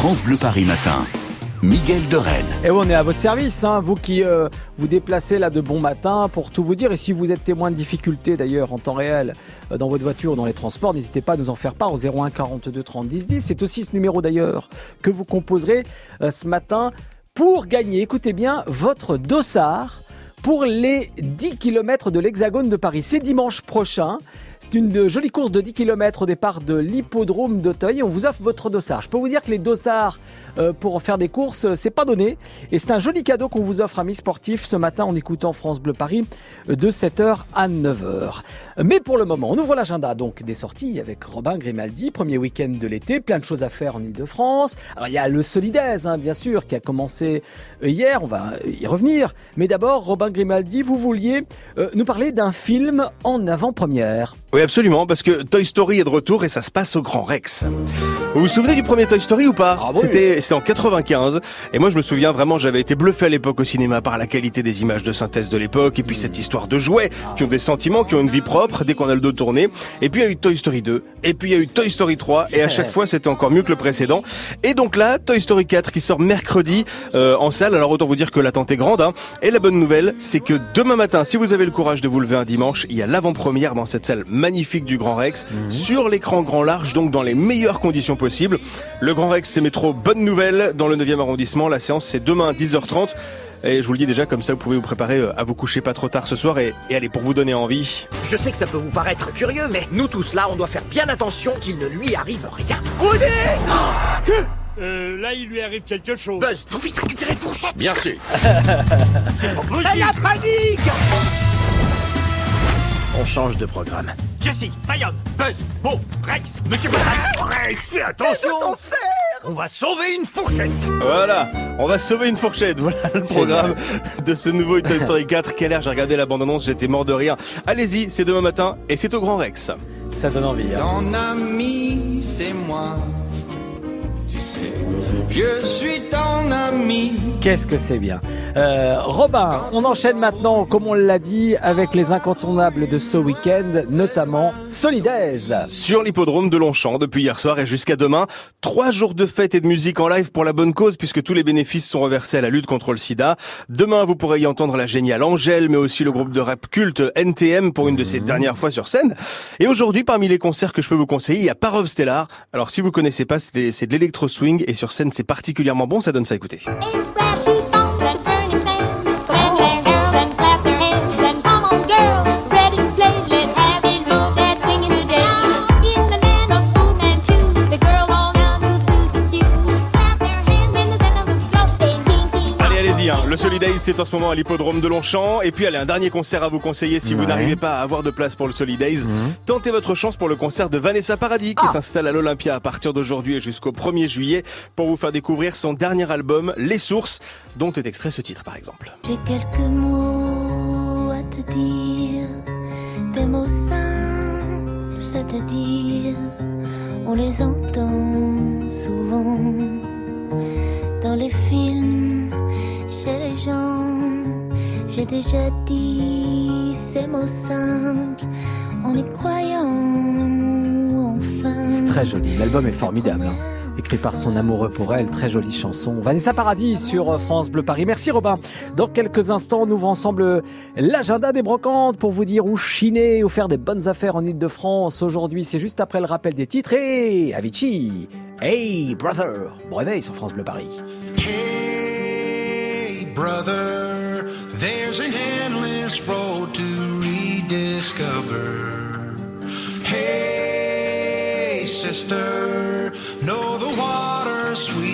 France Bleu Paris Matin. Miguel Doren. Et on est à votre service, hein, vous qui vous déplacez là de bon matin pour tout vous dire. Et si vous êtes témoin de difficultés d'ailleurs en temps réel dans votre voiture ou dans les transports, n'hésitez pas à nous en faire part au 01 42 30 10 10. C'est aussi ce numéro d'ailleurs que vous composerez ce matin pour gagner, écoutez bien, votre dossard pour les 10 km de l'Hexagone de Paris. C'est dimanche prochain. C'est une jolie course de 10 km au départ de l'hippodrome d'Auteuil. On vous offre votre dossard. Je peux vous dire que les dossards pour faire des courses, c'est pas donné. Et c'est un joli cadeau qu'on vous offre, amis sportifs, ce matin en écoutant France Bleu Paris de 7h à 9h. Mais pour le moment, on ouvre l'agenda donc des sorties avec Robin Grimaldi. Premier week-end de l'été, plein de choses à faire en Ile-de-France. Alors il y a le Solidays, hein, bien sûr, qui a commencé hier. On va y revenir. Mais d'abord, Robin Grimaldi, vous vouliez nous parler d'un film en avant-première. Oui, absolument, parce que Toy Story est de retour et ça se passe au Grand Rex. Vous vous souvenez du premier Toy Story ou pas ? Ah, oui. C'était en 95. Et moi, je me souviens vraiment, j'avais été bluffé à l'époque au cinéma par la qualité des images de synthèse de l'époque et puis cette histoire de jouets qui ont des sentiments, qui ont une vie propre dès qu'on a le dos tourné. Et puis, il y a eu Toy Story 2. Et puis, il y a eu Toy Story 3. Et à chaque fois, c'était encore mieux que le précédent. Et donc là, Toy Story 4 qui sort mercredi en salle. Alors, autant vous dire que l'attente est grande, hein. Et la bonne nouvelle, c'est que demain matin, si vous avez le courage de vous lever un dimanche, il y a l'avant-première dans cette salle magnifique du Grand Rex, sur l'écran grand large, donc dans les meilleures conditions possibles. Le Grand Rex, c'est métro, bonne nouvelle, dans le 9e arrondissement. La séance, c'est demain à 10h30. Et je vous le dis déjà, comme ça, vous pouvez vous préparer à vous coucher pas trop tard ce soir et aller pour vous donner envie. Je sais que ça peut vous paraître curieux, mais nous tous là, on doit faire bien attention qu'il ne lui arrive rien. Woody ! Que ? Là, il lui arrive quelque chose. Buzz, faut vite récupérer Fourchette. Bien sûr. C'est pas possible. C'est la panique ! On change de programme. Jessie, Bayonne, Buzz, Beau, Rex, Monsieur Rex. Rex, fais attention. On va sauver une fourchette. Voilà, on va sauver une fourchette. Voilà le programme de ce nouveau Toy Story 4. Quelle heure, j'ai regardé la bande-annonce, j'étais mort de rire. Allez-y, c'est demain matin et c'est au Grand Rex. Ça donne envie. Hein. Ton ami, c'est moi. Tu sais, je suis ton ami. Qu'est-ce que c'est bien. Robin, on enchaîne maintenant, comme on l'a dit, avec les incontournables de ce week-end, notamment Solidays. Sur l'hippodrome de Longchamp, depuis hier soir et jusqu'à demain, 3 jours de fête et de musique en live pour la bonne cause, puisque tous les bénéfices sont reversés à la lutte contre le sida. Demain, vous pourrez y entendre la géniale Angèle, mais aussi le groupe de rap culte NTM pour une de ses dernières fois sur scène. Et aujourd'hui, parmi les concerts que je peux vous conseiller, il y a Parov Stelar. Alors, si vous connaissez pas, c'est de l'électro-swing, et sur scène, c'est particulièrement bon, ça donne ça à écouter. Le Solidays, c'est en ce moment à l'hippodrome de Longchamp. Et puis, allez, un dernier concert à vous conseiller si vous n'arrivez pas à avoir de place pour le Solidays. Tentez votre chance pour le concert de Vanessa Paradis qui s'installe à l'Olympia à partir d'aujourd'hui et jusqu'au 1er juillet pour vous faire découvrir son dernier album, Les Sources, dont est extrait ce titre, par exemple. J'ai quelques mots à te dire, des mots simples à te dire. On les entend souvent dans les films. Chez les gens, j'ai déjà dit ces mots simples en y croyant enfin. C'est très joli, l'album est formidable, hein. Écrit par son amoureux pour elle, très jolie chanson. Vanessa Paradis sur France Bleu Paris. Merci Robin. Dans quelques instants, on ouvre ensemble l'agenda des brocantes pour vous dire où chiner, où faire des bonnes affaires en Ile-de-France. Aujourd'hui, c'est juste après le rappel des titres et Avicii. Hey brother, Brevet sur France Bleu Paris. Brother, there's an endless road to rediscover. Hey, sister, know the water's sweet.